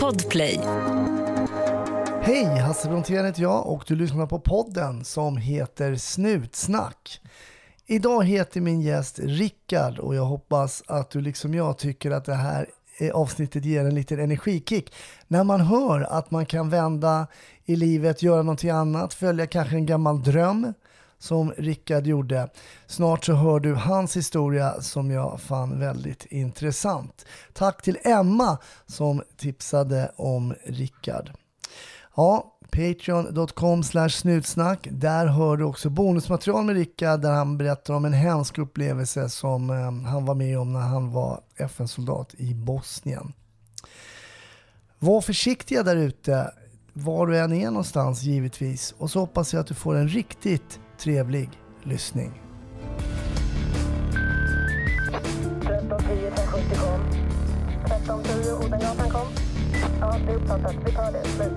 Podplay. Hej, Hasse Brontéan heter jag och du lyssnar på podden som heter Snutsnack. Idag heter min gäst Rickard och jag hoppas att du liksom jag tycker att det här avsnittet ger en liten energikick. När man hör att man kan vända i livet, göra någonting annat, följa kanske en gammal dröm som Rickard gjorde. Snart så hör du hans historia som jag fann väldigt intressant. Tack till Emma som tipsade om Rickard. Ja, patreon.com/snutsnack. Där hör du också bonusmaterial med Rickard där han berättar om en hemsk upplevelse som han var med om när han var FN-soldat i Bosnien. Var försiktiga där ute, var du än är någonstans givetvis. Och så hoppas jag att du får en riktigt trevlig lyssning. 13.10 kom. 13.10 Odengatan kom. Ja, det är uppfattat. Vi tar det. Slut.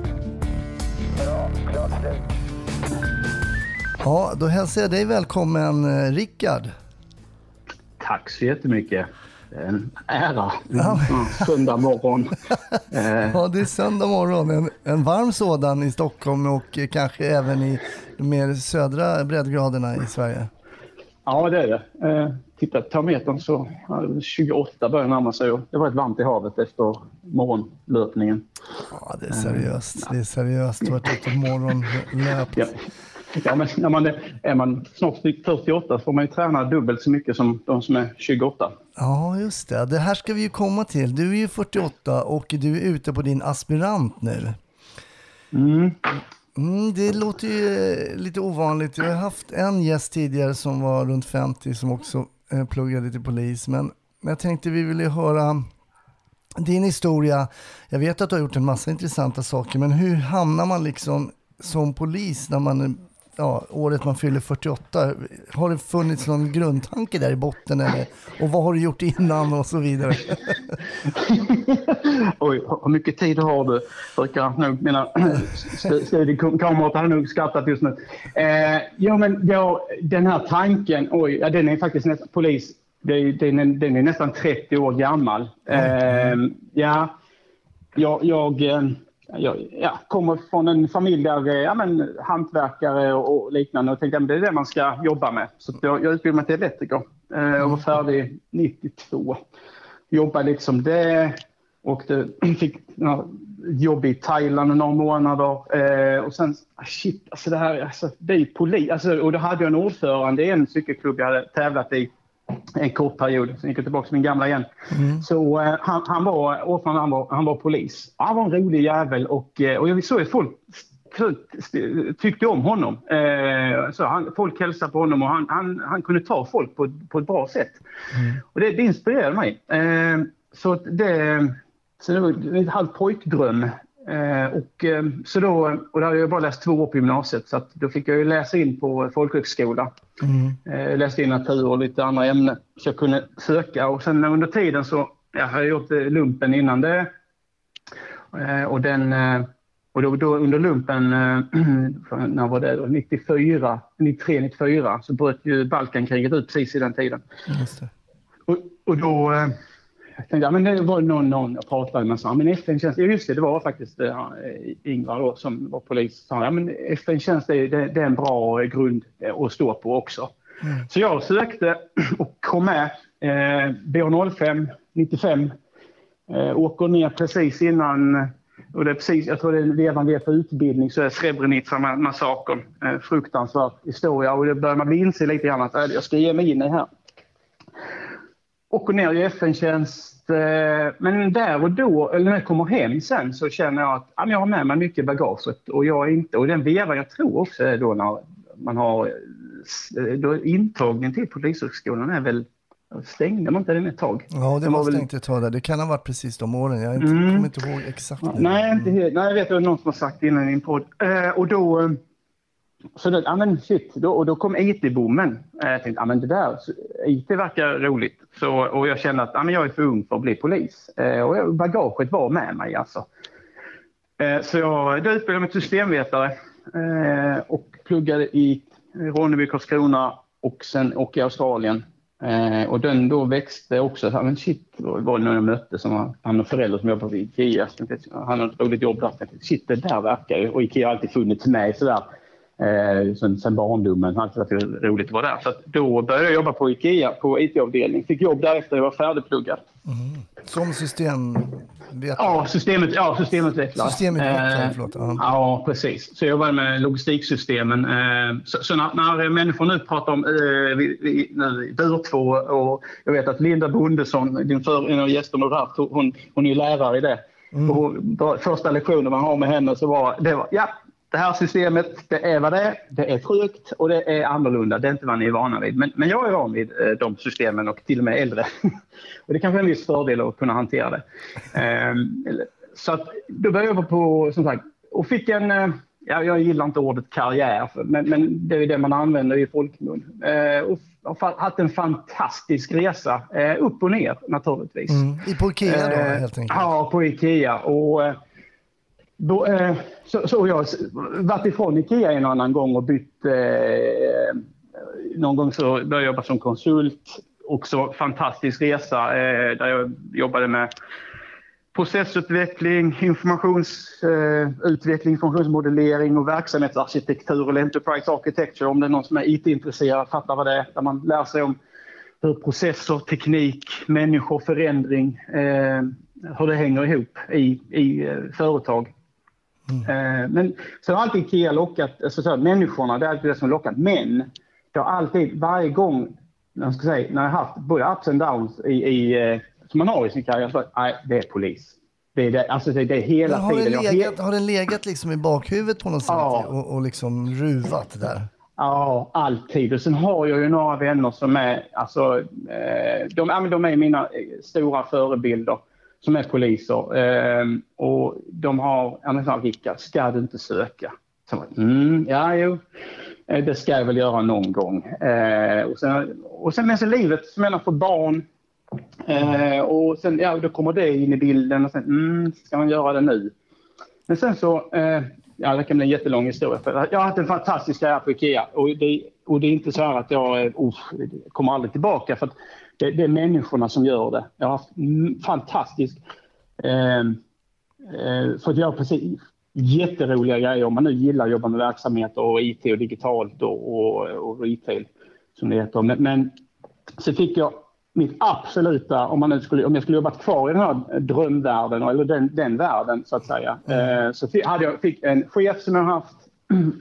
Bra, klart slut. Ja, då hälsar jag dig välkommen, Rickard. Tack så jättemycket. En ära. Ja. Söndag morgon. Ja, det är söndag morgon. En varm sådan i Stockholm och kanske även i de mer södra breddgraderna i Sverige. Ja, det är det. Titta, termometern så 28 börjar närma sig. Det var ett varmt i havet efter morgonlöpningen. Ja, det är seriöst. Ja. Det är seriöst. Det var ett morgonlöp. Ja. Ja, men är man snart 48 får man ju träna dubbelt så mycket som de som är 28. Ja, just det. Det här ska vi ju komma till. Du är ju 48 och du är ute på din aspirant nu. Det låter ju lite ovanligt. Jag har haft en gäst tidigare som var runt 50 som också pluggade till polis. Men jag tänkte vi ville höra din historia. Jag vet att du har gjort en massa intressanta saker, men hur hamnar man liksom som polis när man... Ja, året man fyller 48. Har det funnits någon grundtanke där i botten? Eller? Och vad har du gjort innan och så vidare? Oj, hur mycket tid har du? Mina studiekamrater har nog skattat just nu. Ja, men den här tanken, den är faktiskt nästan polis. Den är nästan 30 år gammal. Jag kommer från en familj där hantverkare och liknande och tänkte att det är det man ska jobba med. Så jag utbildade mig till elektriker och var färdig 92. Jobbade liksom det och fick jobb i Thailand i några månader. Och sen, det är polis. Och då hade jag en ordförande i en cykelklubb jag hade tävlat i en kort period. Sen gick jag tillbaka till min gamla igen. Så han var polis. Han var en rolig jävel och jag såg att folk tyckte om honom. Så folk hälsade på honom och han kunde ta folk på ett bra sätt. Och det inspirerade mig. Så det var en halv pojkdröm. Och då hade jag bara läst 2 år på gymnasiet så att då fick jag ju läsa in på folkhögskola. Läste in natur och lite andra ämnen så jag kunde söka och sen under tiden så jag hade gjort lumpen innan det och då under lumpen när var det då? 93-94 så bröt ju Balkankriget ut precis i den tiden. Just det. Och då jag tänkte, det var någon jag pratade med som sa, FN-tjänst, just det var faktiskt Ingvar då, som var polis sa, FN-tjänst det är en bra grund att stå på också. Så jag sökte och kom med B05 95 åker ner precis innan och det är precis, jag tror det är redan vid för utbildning så är Srebrenica massakern fruktansvärd historia och det börjar man bli inse lite grann att jag ska ge mig in i här. Och ner i FN-tjänst. Men där och då, eller när jag kommer hem sen, så känner jag att jag har med mig mycket bagaget. Och jag inte, och den vevan jag tror också är då när man har då intagningen till polishögskolan är väl stängde man inte den ett tag. Ja, det måste jag inte ta där. Det kan ha varit precis de åren. Jag kommer inte ihåg exakt. Nej, jag vet att någon som har sagt innan i en podd. Och då... Så då, då kom IT-boomen. Jag tänkte, det där, IT verkar roligt. Och jag kände att jag är för ung för att bli polis. Och bagaget var med mig alltså. Så jag utbildade mig till systemvetare. Och pluggade i Ronneby, Karlskrona och sen åkte jag i Australien. Och den då växte också. Men shit, var det någon jag mötte som han och föräldrar som jobbar på IKEA. Han har ett roligt jobb där. Shit, det där verkar ju. Och IKEA har alltid funnits med sådär. Sen barndomen. Han tyckte att det var roligt att vara där. Så att då började jag jobba på IKEA på IT-avdelning. Fick jobb där efter jag var färdigpluggad. Mm. Som systemvetlare? Ja, systemvetlare. Ja, precis. Så jag jobbade med logistiksystemen. Så när människor nu pratar om BUR2 och jag vet att Linda Bondesson, en av gästerna i Raft, hon är lärare i det. Mm. Och första lektionen man har med henne så var ja. Det här systemet, det är vad det är tryggt och det är annorlunda. Det är inte vad ni är vana vid. Men jag är van vid de systemen och till och med äldre. Och det kan vara en viss fördel att kunna hantera det. Så att, då började jag på, som sagt, och fick en... jag gillar inte ordet karriär, men det är det man använder i folkmun. Och haft en fantastisk resa, upp och ner naturligtvis. Mm. På IKEA då, helt enkelt? Ja, på IKEA. Och... Så jag har varit ifrån IKEA en annan gång och bytt. Någon gång så började jag jobba som konsult. Också fantastisk resa där jag jobbade med processutveckling, informationsutveckling, funktionsmodellering och verksamhetsarkitektur eller enterprise architecture. Om det är någon som är IT-intresserad fattar vad det är. Där man lär sig om hur processer, teknik, människor, förändring, hur det hänger ihop i företag. Mm. Men så har alltid IKEA lockat, så människorna, det är alltid det som lockat, men det har alltid, varje gång när jag har haft både ups and downs i som man har i sin karriär, så nej, det är polis. Det är hela har tiden. Har den legat liksom i bakhuvudet på något sätt och liksom ruvat där? Ja, alltid. Och sen har jag ju några vänner som är, alltså, de är mina stora förebilder. Som är poliser. Och de har... Rickard, ska du inte söka? Så, det ska jag väl göra någon gång. Och sen med sig livet som jag får barn. Och sen då kommer det in i bilden. Och sen, ska man göra det nu? Men sen så... det kan bli en jättelång historia. Jag har haft en fantastisk karriär på IKEA. Och det är inte så här att jag kommer aldrig tillbaka. För att det är människorna som gör det. Jag har haft fantastiskt... för att jag har precis jätteroliga grejer. Om man nu gillar att jobba med verksamhet och IT och digitalt och retail som det heter. Men så fick jag mitt absoluta... Om jag skulle jobbat kvar i den här drömvärlden eller den världen så att säga. Så fick jag en chef som jag har haft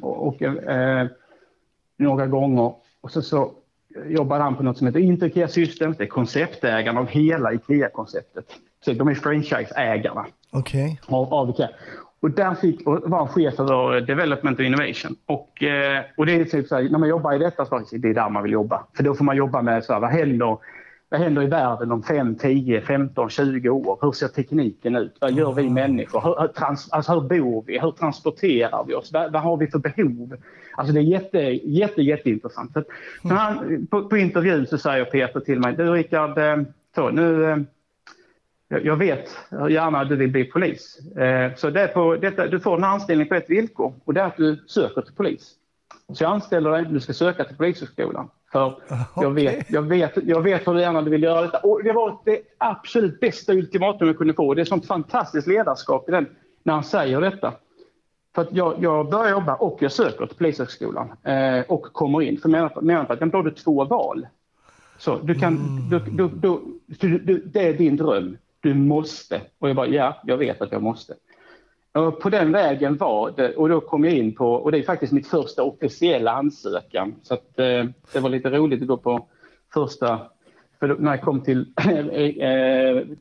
och några gånger. Och så jobbar han på något som heter Inter IKEA Systems. Det är konceptägarna av hela IKEA-konceptet. Så de är franchise-ägarna av IKEA. Och där var han chef över development och innovation. Och det är typ så här, när man jobbar i detta så är det där man vill jobba. För då får man jobba med så här, vad händer i världen om 5, 10, 15, 20 år? Hur ser tekniken ut? Vad gör vi människor? Hur bor vi? Hur transporterar vi oss? Vad har vi för behov? Alltså det är jätteintressant. Så han, på intervjun så säger Peter till mig, du Rickard, jag vet hur gärna du vill bli polis. Så det är du får en anställning på ett villkor och det är att du söker till polis. Så jag anställer dig, du ska söka till polishögskolan. Jag vet hur gärna du vill göra detta. Och det var det absolut bästa ultimatum jag kunde få. Det är sånt fantastiskt ledarskap i den, när han säger detta. För att jag börjar jobba och jag söker till polishögskolan och kommer in. För menar att då har du två val. Så du kan, det är din dröm. Du måste. Och jag bara, jag vet att jag måste. Och på den vägen var det, och då kom jag in på, och det är faktiskt mitt första officiella ansökan. Så att, det var lite roligt att gå på första, för när jag kom till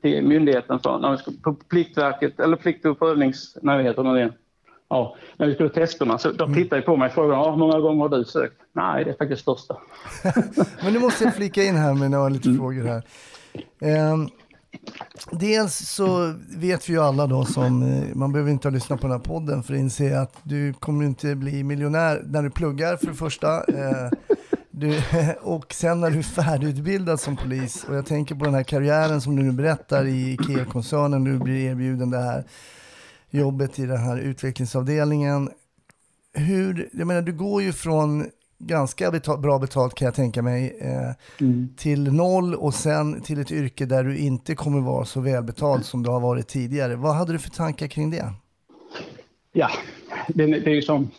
myndigheten, så, när vi skulle, på Pliktverket, eller plikt- och prövnings, när vi heter det, när vi skulle testerna, så de tittade på mig och frågade, hur många gånger har du sökt? Nej, det är faktiskt första. Men nu måste jag flika in här med några lite frågor här. Dels så vet vi ju alla då som, man behöver inte ha lyssnat på den här podden för att inse att du kommer inte bli miljonär när du pluggar för det första och sen när du är färdigutbildad som polis, och jag tänker på den här karriären som du nu berättar i IKEA-koncernen, du blir erbjuden det här jobbet i den här utvecklingsavdelningen. Jag menar, du går ju från ganska bra betalt kan jag tänka mig, till noll och sen till ett yrke där du inte kommer vara så välbetalt som du har varit tidigare. Vad hade du för tankar kring det? Ja, det är ju som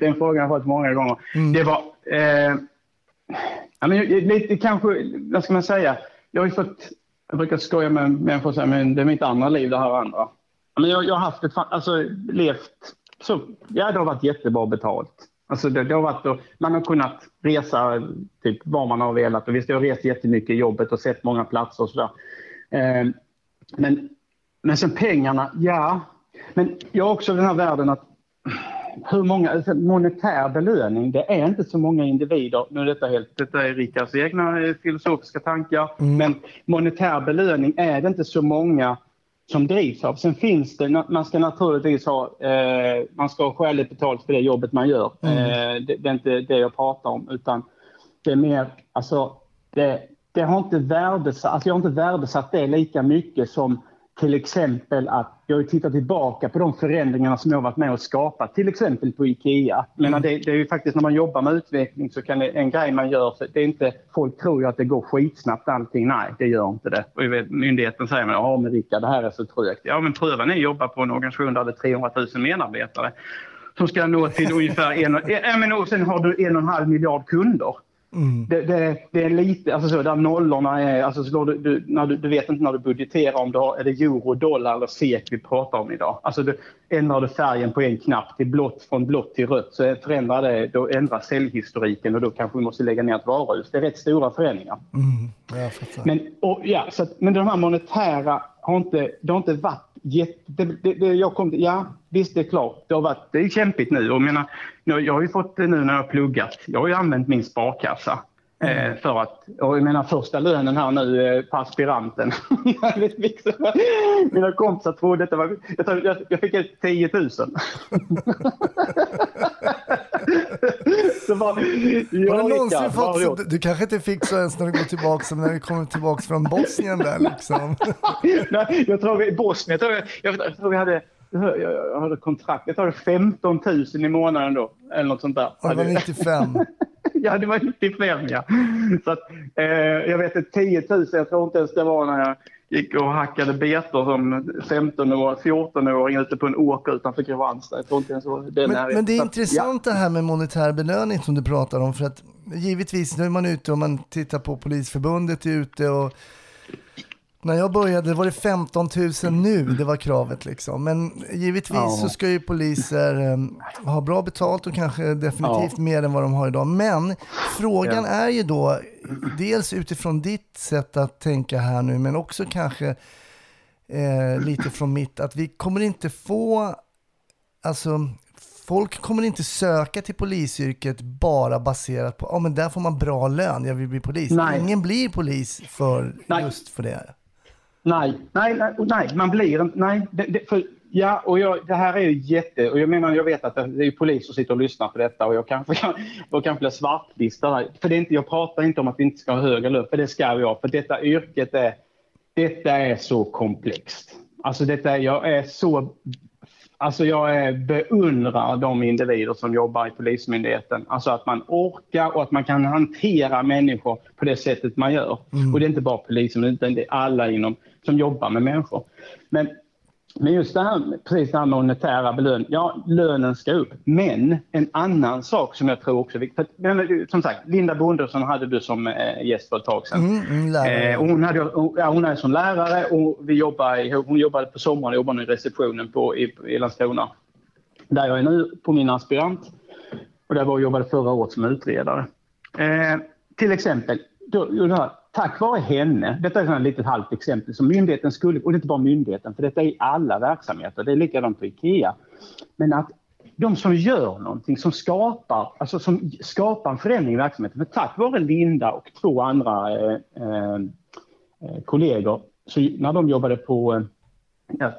den frågan har jag fått många gånger. Det var lite kanske, vad ska man säga, jag har ju fått, jag brukar skoja med människor och säga, men det är mitt andra liv det här andra. Men jag har haft ett, alltså levt så, ja, det har varit jättebra betalt. Alltså det har varit, man har kunnat resa typ var man har velat, och visst jag har rest jättemycket i jobbet och sett många platser och sådär. Men sen pengarna, ja. Men jag har också den här världen att hur många monetär belöning, det är inte så många individer. Nu detta är Rickards egna filosofiska tankar, men monetär belöning är det inte så många som drivs av. Sen finns det, man ska naturligtvis ha man ska ha skäligt betalt för det jobbet man gör. Det är inte det jag pratar om, utan det är mer, alltså det har inte värdesatt, alltså jag har inte värdesatt det lika mycket som till exempel att jag tittar tillbaka på de förändringarna som jag har varit med och skapat, till exempel på IKEA. Men det är ju faktiskt, när man jobbar med utveckling så kan det, en grej man gör, så det är inte, folk tror ju att det går skitsnabbt allting. Nej, det gör inte det. Och jag vet, myndigheten säger, ja men Rickard, det här är så trögt. Ja men pröva ni jobbar på en organisation där det är 300 000 medarbetare som ska nå till ungefär och sen har du 1,5 miljard kunder. Det är lite, alltså så där nollorna är, alltså så du vet inte när du budgeterar om är det euro, dollar eller SEK vi pratar om idag. Alltså du ändrar du färgen på en knapp till blått, från blått till rött, så förändrar det, då ändrar säljhistoriken och då kanske vi måste lägga ner ett varuhus. Det är rätt stora förändringar. Men de här monetära har inte varit visst, det är klart. Det är kämpigt nu. Jag har ju fått nu när jag har pluggat. Jag har ju använt min sparkassa. För att, jag menar, första lönen här nu på aspiranten. Mina kompisar trodde att det var... Jag fick 10 000. Var det någonsin fått... Du kanske inte fick så ens när du går tillbaka, som när vi kommer tillbaka från Bosnien där liksom. Nej, jag tror i Bosnien... Jag tror vi hade... Jag hade kontrakt. Jag tror 15 000 i månaden då. Eller något sånt där. Det var 95. Ja, det var 95, ja. Så att, jag vet att 10 000, jag tror inte ens det var när jag gick och hackade betor som 14-åring ute på en åker utanför Kivarne. Jag tror inte ens det. Men det är intressant det här med monetär belöning som du pratar om. För att givetvis, nu är man ute och man tittar på Polisförbundet ute och... När jag började var det 15 000 nu, det var kravet liksom. Men givetvis så ska ju poliser ha bra betalt och kanske definitivt mer än vad de har idag. Men frågan är ju då, dels utifrån ditt sätt att tänka här nu, men också kanske lite från mitt, att vi kommer inte få, alltså folk kommer inte söka till polisyrket bara baserat på, men där får man bra lön, jag vill bli polis. Nej. Ingen blir polis för just för det. Nej, man blir, nej, för, ja, och jag, det här är ju jätte, och jag menar, jag vet att det är poliser som sitter och lyssnar på detta, och jag kanske blir svartlistad, för det är inte, jag pratar inte om att vi inte ska ha högre lön, för det ska vi ha, för detta yrket är, så komplext. Alltså jag beundrar de individer som jobbar i polismyndigheten. Alltså att man orkar och att man kan hantera människor på det sättet man gör. Och det är inte bara polisen, utan det är alla inom som jobbar med människor. Men just det här, precis det här monetära belöning. Ja, lönen ska upp. Men en annan sak som jag tror också är viktigt. Som sagt, Linda Bondesson hade du som gäst för ett tag sedan. Hon är som lärare och hon jobbade på sommaren, jobbade i receptionen i Landskrona. Där jag är nu på min aspirant. Och där jag jobbade förra året som utredare. Till exempel, tack vare henne, detta är ett litet halvt exempel som myndigheten skulle, och det är inte bara myndigheten, för detta är alla verksamheter, det är likadant på IKEA. Men att de som gör någonting, som skapar en förändring i verksamheten, men tack vare Linda och två andra kollegor, så när de jobbade på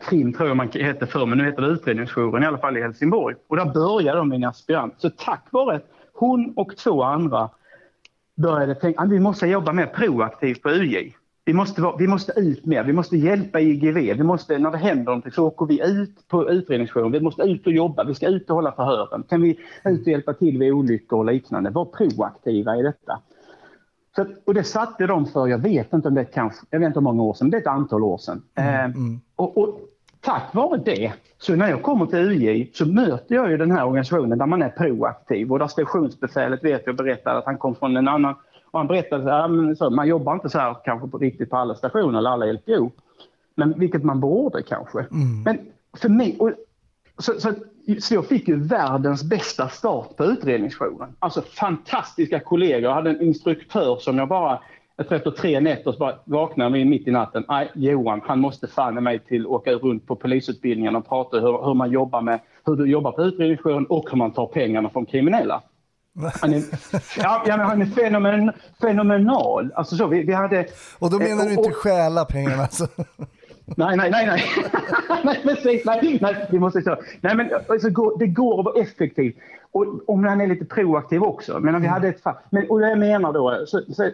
krim tror jag man hette för, men nu heter det utredningsjouren, i alla fall i Helsingborg. Och där började de med en aspirant. Så tack vare hon och två andra började tänka att vi måste jobba mer proaktivt på UJ. Vi måste ut mer, vi måste hjälpa IGV, vi måste, när det händer någonting så åker vi ut på utredningssjön, vi måste ut och jobba, vi ska ut och hålla förhören, kan vi ut och hjälpa till vid olyckor och liknande, var proaktiva i detta. Så, och det satte de för, jag vet inte hur många år sedan, det är ett antal år sedan. Och tack vare det, så när jag kommer till UJ så möter jag ju den här organisationen där man är proaktiv, och där stationsbefälet vet jag berättade att han kom från en annan. Och han berättade att man jobbar inte så här kanske på riktigt på alla stationer eller alla LPO. Men vilket man borde kanske. Mm. Men för mig, så jag fick ju världens bästa start på utredningsjouren. Alltså fantastiska kollegor. Jag hade en instruktör som jag efter 3 nätter så bara vaknade mitt i natten. Nej, Johan, han måste fan mig till att åka runt på polisutbildningen och prata hur man jobbar med, hur du jobbar på utredningsjouren och hur man tar pengarna från kriminella. Han är fenomenal. Alltså så, vi hade, och då menar du inte stjäla pengarna alltså? Nej. nej, vi måste säga. Nej, men alltså, det går att vara effektiv. Och om han är lite proaktiv också. Men om vi hade ett fall. Men, och det jag menar då,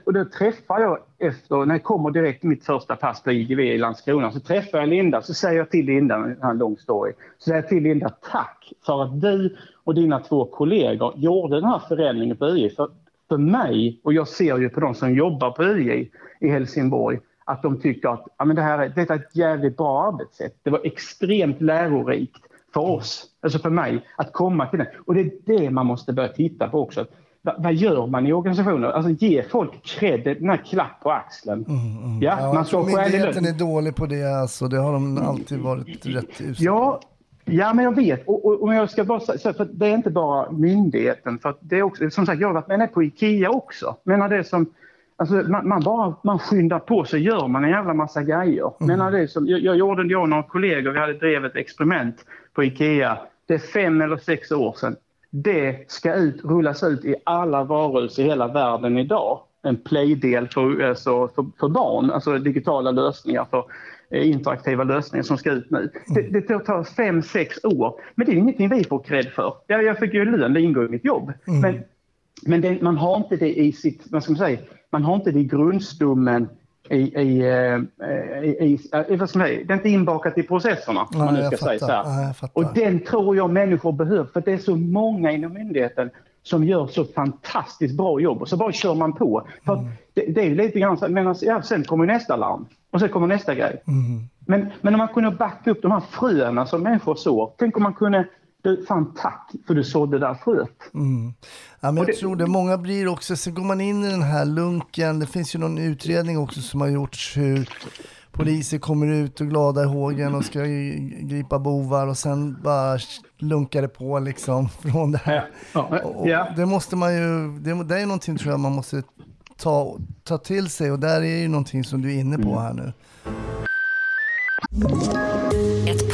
och då träffar jag efter, när jag kommer direkt mitt första pass på IGV i Landskrona, så träffar jag Linda, så säger jag till Linda, en här lång story, så säger jag till Linda, tack för att du och dina 2 kollegor gjorde den här förändringen på UJ. För mig, och jag ser ju på de som jobbar på UJ i Helsingborg, att de tyckte att detta är ett jävligt bra arbetssätt. Det var extremt lärorikt för oss, alltså för mig, att komma till det. Och det är det man måste börja titta på också. Vad gör man i organisationer? Alltså ge folk credit, den här klapp på axeln. Man ska myndigheten är dålig på det, alltså. Det har de alltid varit rätt usla. Ja, men jag vet. Och jag ska bara säga, för det är inte bara myndigheten. För att det är också, som sagt, jag har varit med på IKEA också. Men det som... Alltså, man skyndar på så gör man en jävla massa grejer. Men det som, jag gjorde det och några kollegor, vi hade drivit ett experiment på IKEA. Det är 5 eller 6 år sedan. Det ska rullas ut i alla varuhus i hela världen idag. En playdel för barn, alltså digitala lösningar för interaktiva lösningar som ska ut nu. Det tar 5-6 år, men det är ingenting vi får cred för. Jag fick ju lön, det ingår i mitt jobb. Men det, man har inte det i sitt, vad ska man säga, man har inte det i grundstommen det är inte inbakat i processerna. Nej, man nu ska säga så här. Nej, och den tror jag människor behöver, för det är så många inom myndigheten som gör så fantastiskt bra jobb, och så bara kör man på. För det är ju lite grann så, men sen kommer nästa larm och sen kommer nästa grej. Men om man kunde backa upp de här fröerna som människor sår, tänk om man kunde... Fan, tack för du såg det där förut. Ja, men jag tror det. Många blir också, så går man in i den här lunken. Det finns ju någon utredning också som har gjorts hur poliser kommer ut och glada i hågen och ska gripa bovar och sen bara lunkar det på liksom från det här. Och det måste man ju, det är någonting tror jag man måste ta till sig, och där är ju någonting som du är inne på här nu. Ett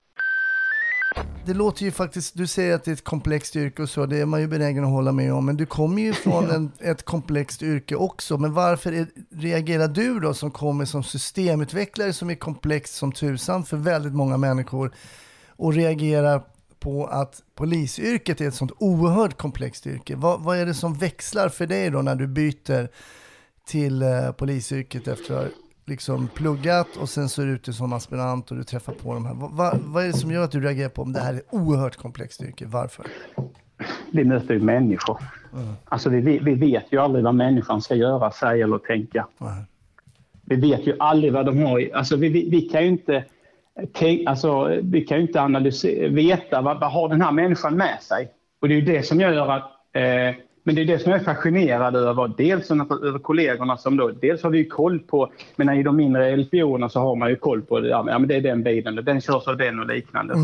Det låter ju faktiskt, du säger att det är ett komplext yrke och så, det är man ju benägen att hålla med om, men du kommer ju från ett komplext yrke också, men varför reagerar du då som kommer som systemutvecklare som är komplext som tusan för väldigt många människor och reagerar på att polisyrket är ett sånt oerhört komplext yrke? Vad är det som växlar för dig då när du byter till polisyrket efter liksom pluggat och sen så är du ute som aspirant och du träffar på de här. Vad är det som gör att du reagerar på om det här är oerhört komplext yrke? Varför? Vi möter ju människor. Alltså vi vet ju aldrig vad människan ska göra, säga eller tänka. Vi vet ju aldrig vad de har i. Alltså vi kan ju inte analysera, veta vad har den här människan med sig. Och det är ju det som gör att men det är det som jag är fascinerad över, dels över kollegorna som då, dels har vi ju koll på, men i de mindre LPO:erna så har man ju koll på, men det är den bilen och den körs av den och liknande.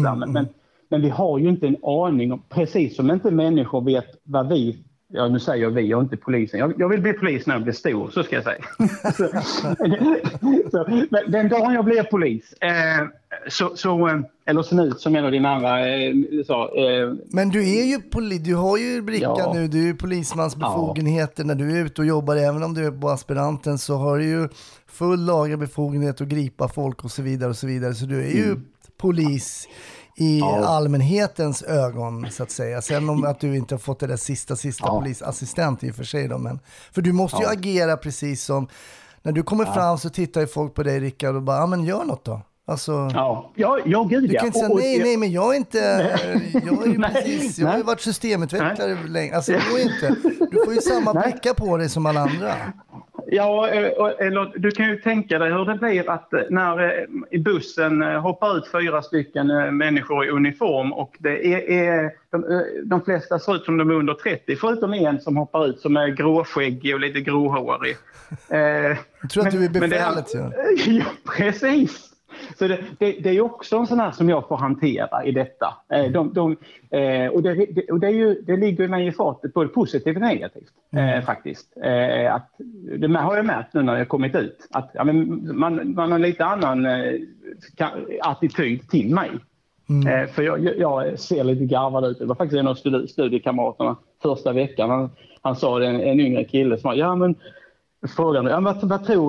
Men vi har ju inte en aning om, precis som inte människor vet vad vi Ja, nu säger vi, jag är inte polisen. Jag vill bli polis när jag blir stor, så ska jag säga. Så, den dagen jag blir polis eller sen ut som en av dina andra Men du är ju polis, du har ju brickan nu, du är ju polismans befogenheter när du är ute och jobbar. Även om du är på aspiranten så har du ju full lagerbefogenhet att gripa folk och så vidare och så vidare. Så du är ju polis i allmänhetens ögon, så att säga. Sen om att du inte har fått det där sista polisassistent i och för sig då, men för du måste ju agera precis som när du kommer fram, så tittar ju folk på dig, Rickard, och bara, men gör något då. Alltså, du kan inte säga nej, men jag är inte jag har ju varit systemutvecklare länge, alltså jag går inte. Du får ju samma pricka på dig som alla andra. Ja, eller du kan ju tänka dig hur det blir att när i bussen hoppar ut 4 stycken människor i uniform och det är de flesta ser ut som de är under 30, förutom en som hoppar ut som är gråskäggig och lite gråhårig. Jag tror att du är befälet. Ja, precis. Så det är också en sån här som jag får hantera i detta. Det ligger mig i fatet både positivt och negativt faktiskt. Att, det har jag märkt nu när jag kommit ut. Att, ja, men man har en lite annan attityd till mig. För jag ser lite garvad ut. Det var faktiskt en av studiekamraterna första veckan. Han sa det, en yngre kille som var, vad tror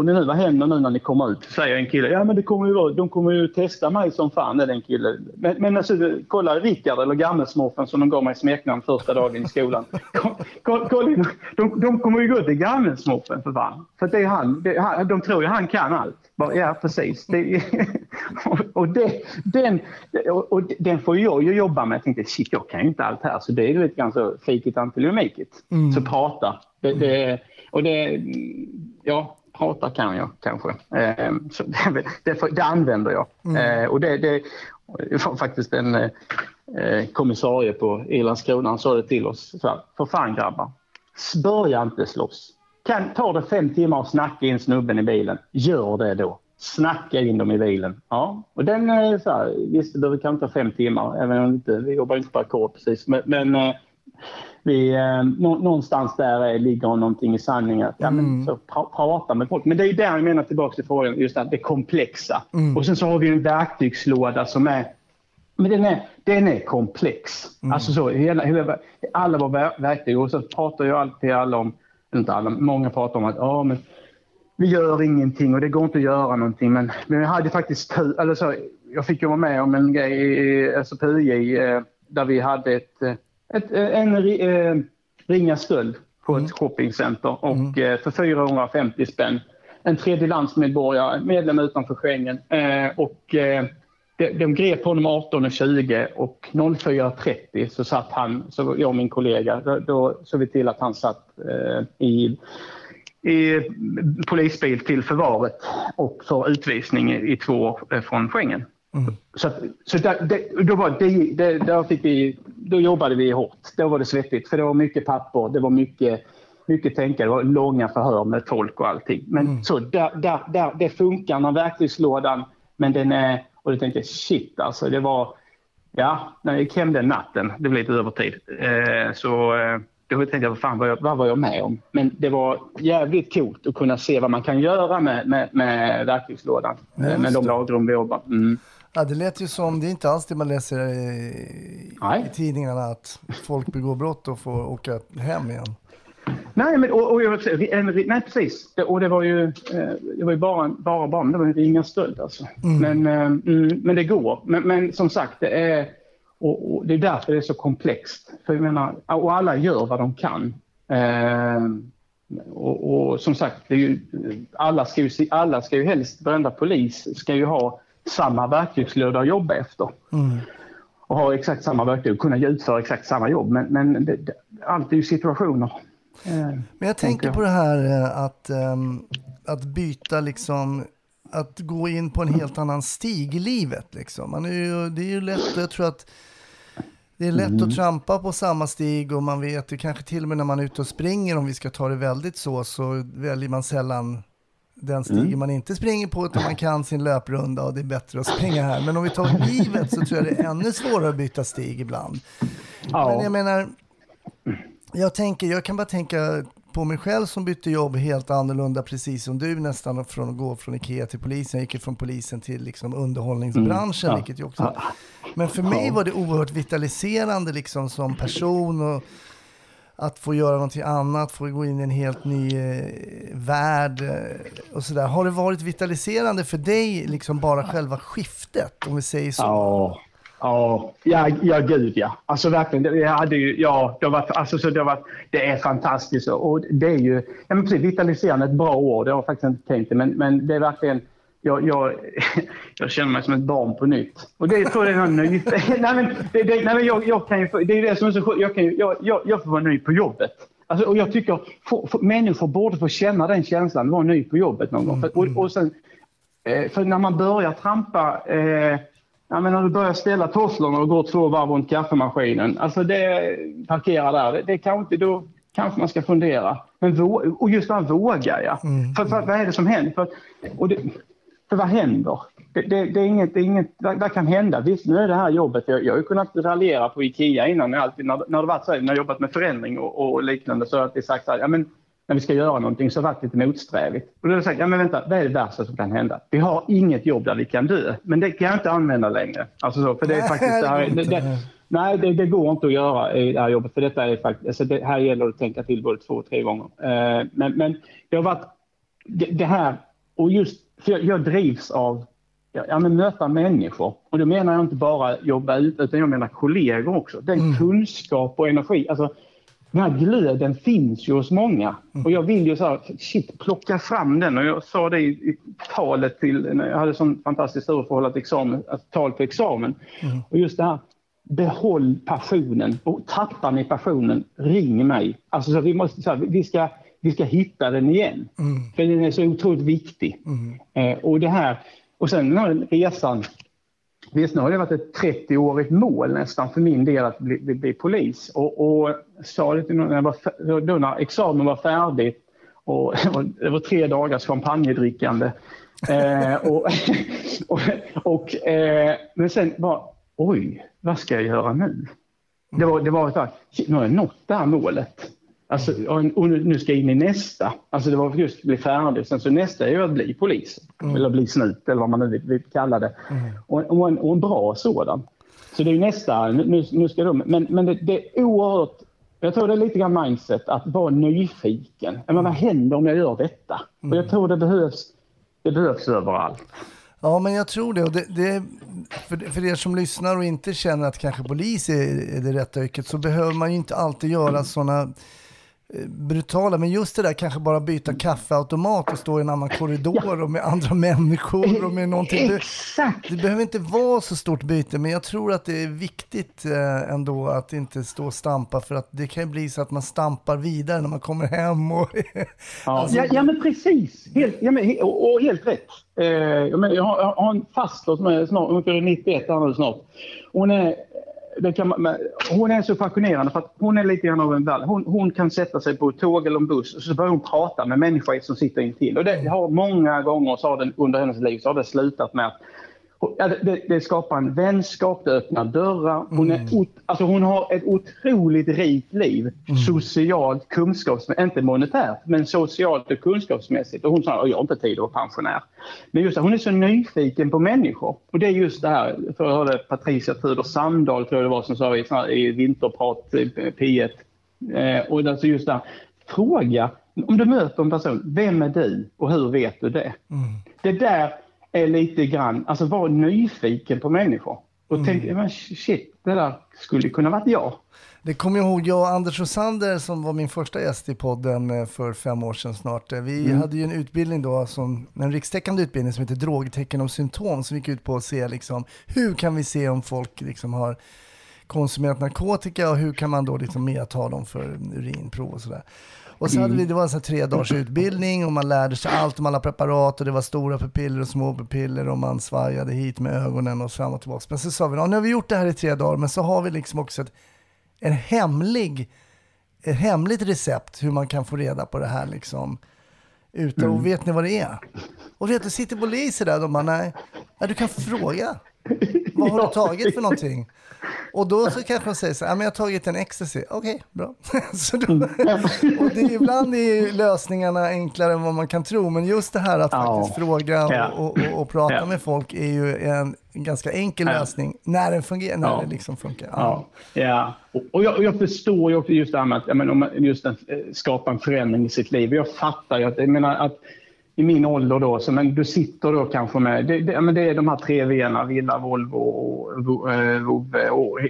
ni nu? Vad händer nu när ni kommer ut? Säger en kille. Ja, men de kommer ju testa mig som fan, är den kille. Men alltså, kolla Rickard eller gammelsmorfen som de gav mig smeknamn första dagen i skolan. Kolla, de kommer ju gå till gammelsmorfen för fan. För det är han, de tror ju han kan allt. Ja, precis. Den får jag ju jobba med. Jag tänkte, shit, jag kan ju inte allt här. Så det är lite grann så fake it until you make it. Så prata. Prata kan jag kanske. Så det använder jag. Och det var faktiskt en kommissarie på Landskrona, han sa det till oss. Så här, för fan grabbar, börja inte slåss. Ta det 5 timmar och snacka in snubben i bilen. Gör det då. Snacka in dem i bilen. Ja. Och den är så här, visst det behöver kanske ta 5 timmar. Även om inte, vi jobbar inte på ackord precis. Men vi, någonstans där ligger någonting i sanning att prata med folk. Men det är ju där jag menar tillbaka till frågan, just att det komplexa. Och sen så har vi en verktygslåda som är, men den är komplex. Alltså så, alla våra verktyg. Och så pratar ju alltid alla om, inte alla, många pratar om att men vi gör ingenting och det går inte att göra någonting. Men jag hade faktiskt jag fick ju vara med om en grej i SPI där vi hade en ringa stöld på ett shoppingcenter och för 450 spänn en tredjelandsmedborgare, medlem utanför Schengen, och de grep honom 18:20 och 04:30 så satt han, så jag och min kollega då såg vi till att han satt i polisbil till förvaret och för utvisning i 2 år från Schengen. Så då jobbade vi hårt. Då var det svettigt, för det var mycket papper, det var mycket tänkande, det var långa förhör med tolk och allting. Men så där det funkar när verktygslådan, men den är, och du tänker shit alltså, det var när jag gick hem den natten, det blev lite övertid. Då tänkte jag, vad var jag med om? Men det var jävligt coolt att kunna se vad man kan göra med verktygslådan. Ja, med de lagrum vi jobbar. Ja, det lät ju som, det är inte alls det man läser i tidningarna, att folk begår brott och får åka hem igen. Nej, men precis. Och det var ju bara barn, det var ju inga stöld alltså. Men det går. Men som sagt, det är... Och det är därför det är så komplext. För jag menar, och alla gör vad de kan. Och som sagt, det är ju, alla ska ju helst, varenda polis ska ju ha samma verktygslåda att jobba efter. Och ha exakt samma verktyg och kunna utföra exakt samma jobb. Men allt är ju situationer. Men jag tänker på det här att byta liksom... Att gå in på en helt annan stig i livet. Liksom. Det är ju lätt, jag tror att det är lätt att trampa på samma stig, och man vet det kanske till och med när man är ute och springer, om vi ska ta det väldigt så väljer man sällan den stigen man inte springer på, utan man kan sin löprunda och det är bättre att springa här. Men om vi tar livet så tror jag det är ännu svårare att byta stig ibland. Men jag menar... Jag kan bara tänka på mig själv som bytte jobb helt annorlunda, precis som du nästan, från att gå från IKEA till polisen. Jag gick från polisen till liksom underhållningsbranschen, vilket ju också. Men för mig var det oerhört vitaliserande liksom som person, och att få göra någonting annat, få gå in i en helt ny värld och sådär. Har det varit vitaliserande för dig liksom bara själva skiftet, om vi säger så? Ja, gud ja. Alltså verkligen, det är fantastiskt, och det är ju, ja men precis, vitaliserande är ett bra ord, det har jag faktiskt inte tänkt det, men det är verkligen, jag känner mig som ett barn på nytt. Och det tror jag är nytt. Jag får vara ny på jobbet. Alltså, och jag tycker människor borde få känna den känslan, vara ny på jobbet någon gång. Och sen, för när man börjar trampa, när du börjar ställa tosslorna och går 2 varv runt kaffemaskinen, alltså det parkerar där, det kan inte, då kanske man ska fundera. Men, och just man vågar, ja. För vad är det som händer? För vad händer? Det är inget, vad kan hända? Visst, nu är det här jobbet. Jag har ju kunnat raljera på IKEA innan. Alltid, när det varit så här, när jag jobbat med förändring och liknande, så har jag sagt så här, när vi ska göra någonting så har det varit lite motsträvigt. Och då har jag sagt, vänta, vad är det värsta som kan hända? Vi har inget jobb där vi kan dö. Men det kan jag inte använda längre. Alltså så, för det är faktiskt... Det går inte att göra i det här jobbet. För detta är faktiskt... Alltså det här gäller att tänka till både 2 och 3 gånger. Men det har varit... Det här... Och just... För jag drivs av... möta människor. Och då menar jag inte bara jobba ut, utan jag menar kollegor också. Den kunskap och energi... Alltså, den här glöden finns ju hos många. Och jag vill ju så här, plocka fram den. Och jag sa det i talet till... Jag hade sån fantastisk stor förhållande till examen, tal på examen. Och just det här... Behåll passionen, och tappar ni passionen, ring mig. Alltså så vi ska hitta den igen. För den är så otroligt viktig. Och det här, och sen den här resan, visst, nu har det varit ett 30-årigt mål nästan för min del att bli polis. Och sa det till någon, när examen var färdig, och det var 3 dagars champagnedrickande. Men sen bara, oj, vad ska jag göra nu? Det var så här, nu har jag nått det här målet. Alltså, och nu ska jag in i nästa. Alltså det var just att bli färdig. Sen så nästa är ju att bli polis. Eller bli snut, eller vad man nu vill kalla det. Och en bra sådan. Så det är ju nästa, nu ska de... Men det är oerhört... Jag tror det är lite grann mindset att vara nyfiken. Men vad händer om jag gör detta? Och jag tror det behövs överallt. Ja, men jag tror det. Och det för er som lyssnar och inte känner att kanske polis är det rätta yrket, så behöver man ju inte alltid göra sådana brutala, men just det där, kanske bara byta kaffeautomat och stå i en annan korridor och med andra människor och med någonting. Exakt. Det behöver inte vara så stort byte, men jag tror att det är viktigt ändå att inte stå och stampa, för att det kan ju bli så att man stampar vidare när man kommer hem. Men precis. Helt rätt. Jag har en faster som är snart 91 år snart. Hon är så fascinerande, för att hon är lite grann av en värld. Hon kan sätta sig på ett tåg eller en buss och så börjar hon prata med människor som sitter intill. Och det har många gånger, så har under hennes liv så har det slutat med att det skapar en vänskap, det öppnar dörrar. Hon har ett otroligt rikt liv, socialt, kunskapsmässigt, inte monetärt, men socialt och kunskapsmässigt. Och hon sa, jag har inte tid att vara pensionär. Men just det, hon är så nyfiken på människor. Och det är just det här, för jag hörde Patricia Tudor-Sandahl, tror jag det var, som sa i vinterprat P1. Och alltså just det här, fråga, om du möter en person, vem är du och hur vet du det? Det där är lite grann, alltså var nyfiken på människor. Och tänkte, men shit, det där skulle kunna varit jag. Det kommer jag ihåg, jag och Anders och Sander som var min första gäst i podden för 5 år sedan snart. Vi hade ju en utbildning då, en rikstäckande utbildning som heter Drogtecken och symptom, som gick ut på att se liksom, hur kan vi se om folk liksom har konsumerat narkotika och hur kan man då liksom medta dem för urinprov och sådär. Och så hade vi, det var en sån 3 dagars utbildning och man lärde sig allt om alla preparat, och det var stora pupiller och små pupiller och man svajade hit med ögonen och fram och tillbaka. Men så sa vi, nu har vi gjort det här i 3 dagar, men så har vi liksom också ett hemligt recept hur man kan få reda på det här liksom. Och vet ni vad det är? Och vet du, sitter poliser där, de bara, nej, du kan fråga. Vad har du tagit för någonting? Och då så kanske man säger så här, men jag har tagit en ecstasy. Okej, bra. Så då, och det, ibland är ju lösningarna enklare än vad man kan tro. Men just det här att faktiskt fråga och prata med folk är ju en ganska enkel lösning när den fungerar, när det liksom funkar. Och jag förstår ju just det här med att, just att skapa en förändring i sitt liv. Jag fattar ju att, jag menar att i min ålder då, så, men du sitter då kanske med, det är de här tre V:na, villa, Volvo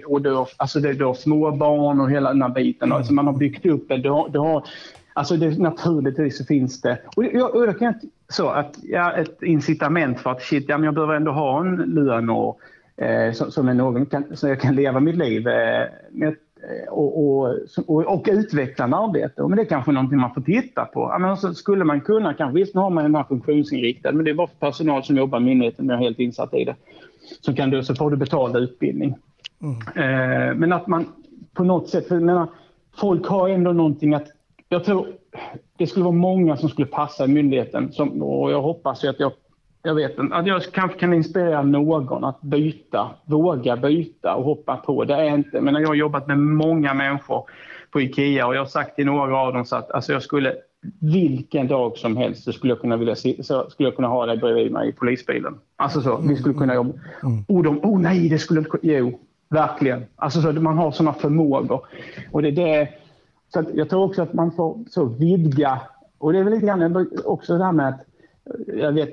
och du har, alltså det, du har små barn och hela den här biten. Alltså man har byggt upp det, du har, alltså det, naturligtvis så finns det. Och jag kan inte, så att ett incitament för att men jag behöver ändå ha en lön och, som är någon så jag kan leva mitt liv med och utvecklande arbete. Men det är kanske någonting man får titta på. Men så skulle man kunna, kanske visst har man en här funktionsinriktad, men det är bara för personal som jobbar med myndigheten, men jag är helt insatt i det. Så får du betala utbildning. Men att man på något sätt, folk har ändå någonting att, jag tror det skulle vara många som skulle passa i myndigheten som, och jag hoppas ju att jag vet att jag kanske kan inspirera någon att byta, våga byta och hoppa på. Det är inte, men jag har jobbat med många människor på IKEA och jag har sagt i några av dem så att alltså jag skulle vilken dag som helst så skulle jag kunna ha dig bredvid mig i polisbilen. Alltså så vi skulle kunna jobba. Det skulle inte verkligen. Alltså så man har såna förmågor. Och det så att jag tror också att man får så vidga, och det är väl lite grann också det här med att jag vet,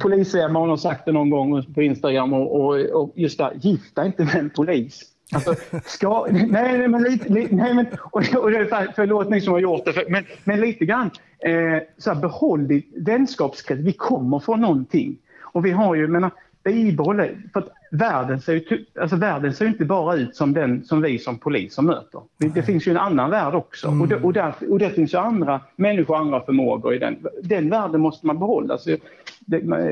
polis Emma har sagt det någon gång på Instagram och just där, gifta inte med en polis. Alltså, och det är förlåt ni som har gjort det, men lite grann så här, behåll din vänskapskrets. Vi kommer från någonting och vi har ju, bibehåller, för att världen ser ju inte bara ut som den som vi som poliser möter. Det finns ju en annan värld också. Och det finns ju andra människor, andra förmågor i den. Den världen måste man behålla. Så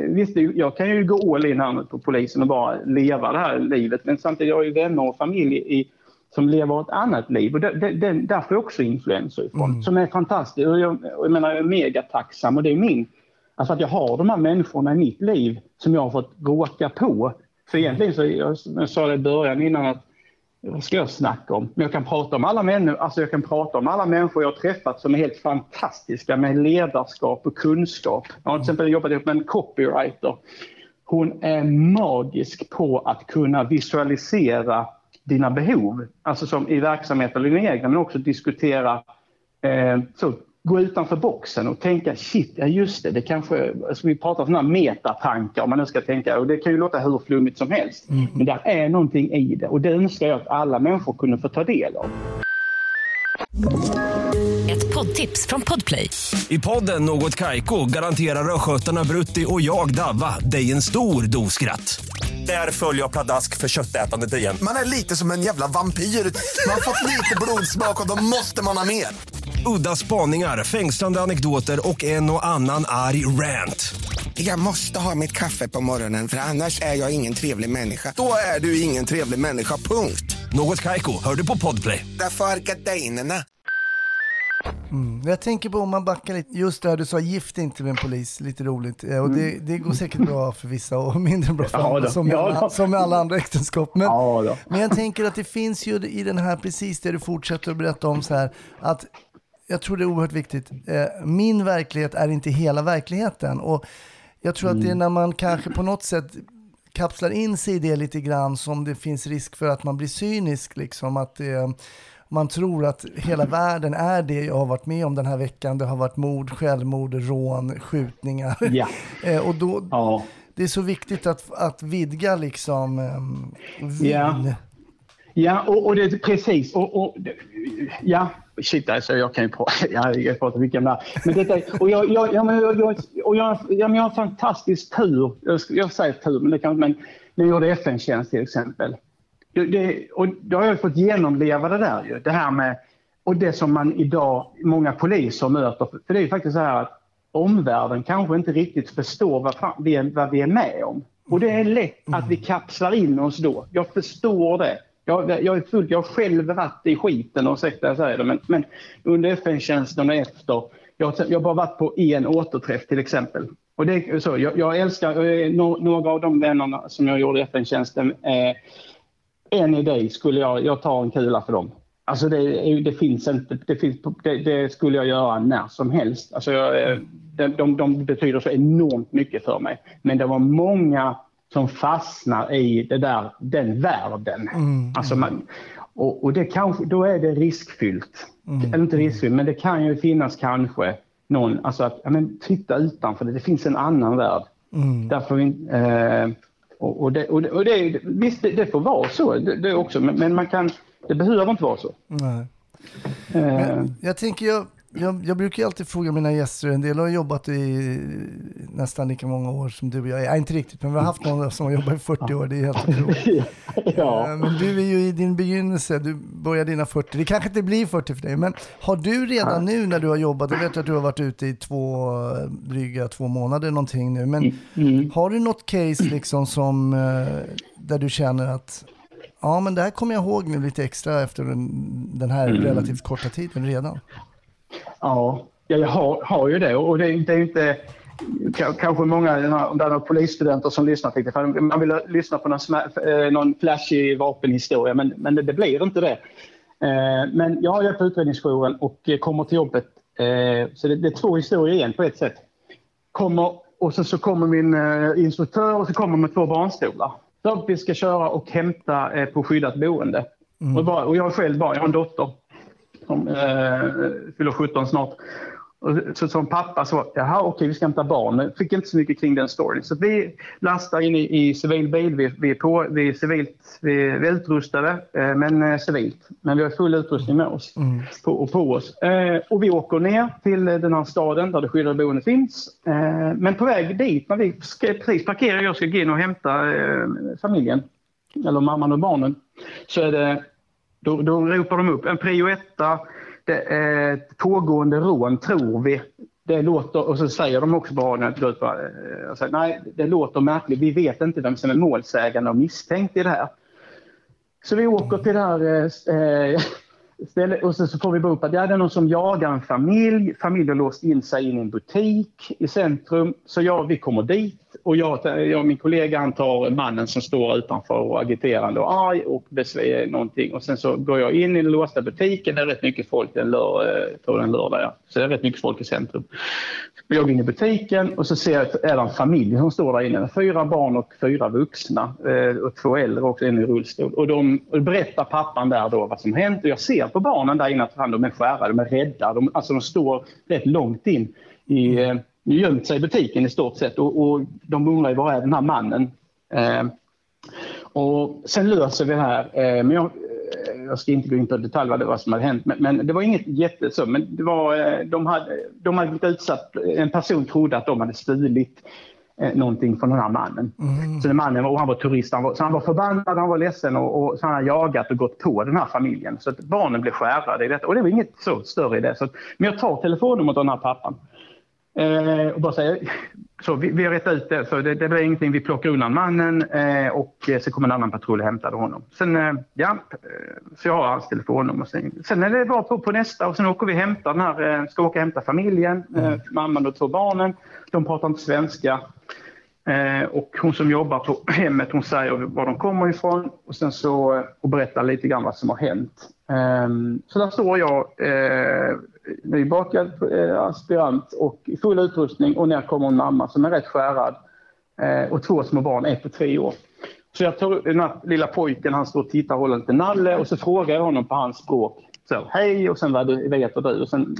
visst, jag kan ju gå all in här på polisen och bara leva det här livet. Men samtidigt har jag ju vänner och familj som lever ett annat liv. Och där får jag också influenser ifrån. Som är fantastiskt. Och jag är mega tacksam. Och det är min. Alltså att jag har de här människorna i mitt liv som jag har fått råka på. För egentligen, så jag sa det i början innan, att vad ska jag snacka om? Men jag kan prata om alla människor, jag har träffat som är helt fantastiska med ledarskap och kunskap. Jag har till exempel jobbat ihop med en copywriter. Hon är magisk på att kunna visualisera dina behov. Alltså som i verksamheten eller dina egna, men också diskutera gå utanför boxen och tänka, det kanske, som vi pratar om sådana här metatankar om man nu ska tänka, och det kan ju låta hur flummigt som helst, men där är någonting i det och det önskar jag att alla människor kunde få ta del av. Ett poddtips från Podplay. I podden Något Kaiko garanterar röskötarna Brutti och jag Davva dig en stor doskratt. Där följer jag pladask för köttätandet igen. Man är lite som en jävla vampyr. Man har fått lite blodsmak och då måste man ha mer. Udda spaningar, fängslande anekdoter och en och annan arg rant. Jag måste ha mitt kaffe på morgonen för annars är jag ingen trevlig människa. Då är du ingen trevlig människa, punkt. Något Kaiko, hör du på Podplay. Därför är gardinerna. Jag tänker på om man backar lite, just det här du sa, gift inte med en polis, lite roligt. Och det går säkert bra för vissa och mindre bra för andra, som med alla andra äktenskap. Men jag tänker att det finns ju i den här, precis det du fortsätter att berätta om så här, att jag tror det är oerhört viktigt. Min verklighet är inte hela verkligheten. Och jag tror att det är när man kanske på något sätt kapslar in sig i det lite grann som det finns risk för att man blir cynisk. Liksom, att man tror att hela världen är det jag har varit med om den här veckan. Det har varit mord, självmord, rån, skjutningar. Ja. Och då, det är så viktigt att vidga liksom vin. Och det är precis. Jag kan ju prata mycket om det här. Men detta, jag har en fantastisk tur. Jag säger tur, men det kan, men när jag gjorde FN-tjänst till exempel. Och då har jag fått genomleva det där ju. Det här med, och det som man idag, många poliser möter. För det är ju faktiskt så här att omvärlden kanske inte riktigt förstår vad vi är med om. Och det är lätt att vi kapslar in oss då. Jag förstår det. Jag har själv varit i skiten och sagt jag säger det, men under FN-tjänsten och efter, jag har bara varit på en återträff till exempel. Och det är så, jag älskar några av de vännerna som jag gjorde i FN-tjänsten. en idé skulle jag tar en kula för dem. Alltså det finns inte, det skulle jag göra när som helst. Alltså de betyder så enormt mycket för mig. Men det var många som fastnar i den världen. Mm. Alltså och det kanske, då är det riskfyllt. Eller inte riskfyllt, men det kan ju finnas kanske någon, alltså att titta utanför det finns en annan värld. Mm. Därför och det visst det får vara så det också, men man kan, det behöver inte vara så. Nej. Jag tänker jag brukar ju alltid fråga mina gäster, en del har jobbat i nästan lika många år som du och jag. Nej, inte riktigt, men vi har haft någon som har jobbat i 40 år, det är helt otroligt. Ja. Men du är ju i din begynnelse, du börjar dina 40, det kanske inte blir 40 för dig, men har du redan nu när du har jobbat, jag vet att du har varit ute i dryga två månader någonting nu, men har du något case liksom som, där du känner att ja, men det här kommer jag ihåg nu lite extra efter den här relativt korta tiden redan? Ja, jag har ju det, och det är ju inte kanske många där polisstudenter som lyssnar tyckte, för man vill lyssna på någon flashig vapenhistoria, men det blir inte det. Men jag har jobbat på utredningsjouren och kommer till jobbet, så det är två historier igen på ett sätt. Och så kommer min instruktör och så kommer med två barnstolar. Så vi ska köra och hämta på skyddat boende. Och jag själv bara, jag har en dotter som fyller 17 snart. Och så som pappa så, jaha okej, vi ska hämta barn. Fick inte så mycket kring den storyn. Så vi lastar in i civil bil. Vi är utrustade, men civilt. Men vi har full utrustning med oss på oss. Och vi åker ner till den här staden där det skyddade boendet finns. Men på väg dit, när vi ska precis parkera, jag ska gå in och hämta familjen. Eller mamman och barnen. Så är det... Då ropar de upp en prioretta, det är ett pågående rån tror vi. Det låter, och så säger de också bara, nej det låter märkligt, vi vet inte vem som är målsägande och misstänkt i det här. Så vi åker till det här stället och så får vi bara upp att det är någon som jagar en familj. Familjen låst in sig in i en butik i centrum. Så vi kommer dit och jag och min kollega, han tar mannen som står utanför och agiterande och arg och besvär någonting. Och sen så går jag in i den låsta butiken. Det är rätt mycket folk den lördag. Ja. Så det är rätt mycket folk i centrum. Jag går in i butiken och så ser jag att det är en familj som står där inne. 4 barn och 4 vuxna. Och 2 äldre också, en i rullstol. Och berättar pappan där då vad som hänt. Och jag ser på barnen där inne att de är skärrade, de är rädda. De står rätt långt in i... gömt sig i butiken i stort sett och de undrar ju var är den här mannen. Och sen löser vi det här. Men jag ska inte gå in på detalj vad som hade hänt. Men det var inget jättesum. Men det var, de hade blivit utsatt. En person trodde att de hade stulit någonting från den här mannen. Mm. Så den mannen han var turist. Så han var förbannad, han var ledsen och så han hade jagat och gått på den här familjen. Så att barnen blev skärrade i detta. Och det var inget så större i det. Så att, men jag tar telefonen mot den här pappan. Och bara säga, så vi har rätt ut det, så det blir ingenting, vi plockar undan mannen och så kommer en annan patrull och hämtar honom. Sen, så jag har hans telefonnummer och sen är det bara på nästa och sen åker vi hämta den här, ska åka hämta familjen, mamman och 2 barnen, de pratar inte svenska och hon som jobbar på hemmet, hon säger var de kommer ifrån och sen så och berättar lite grann vad som har hänt. Så där står jag nybakad aspirant och i full utrustning och när kommer en mamma som är rätt skärrad och 2 små barn, 1 och 3 år. Så jag tar den här lilla pojken, han står och tittar, håller lite nalle och så frågar jag honom på hans språk så, hej och sen vad vet du och sen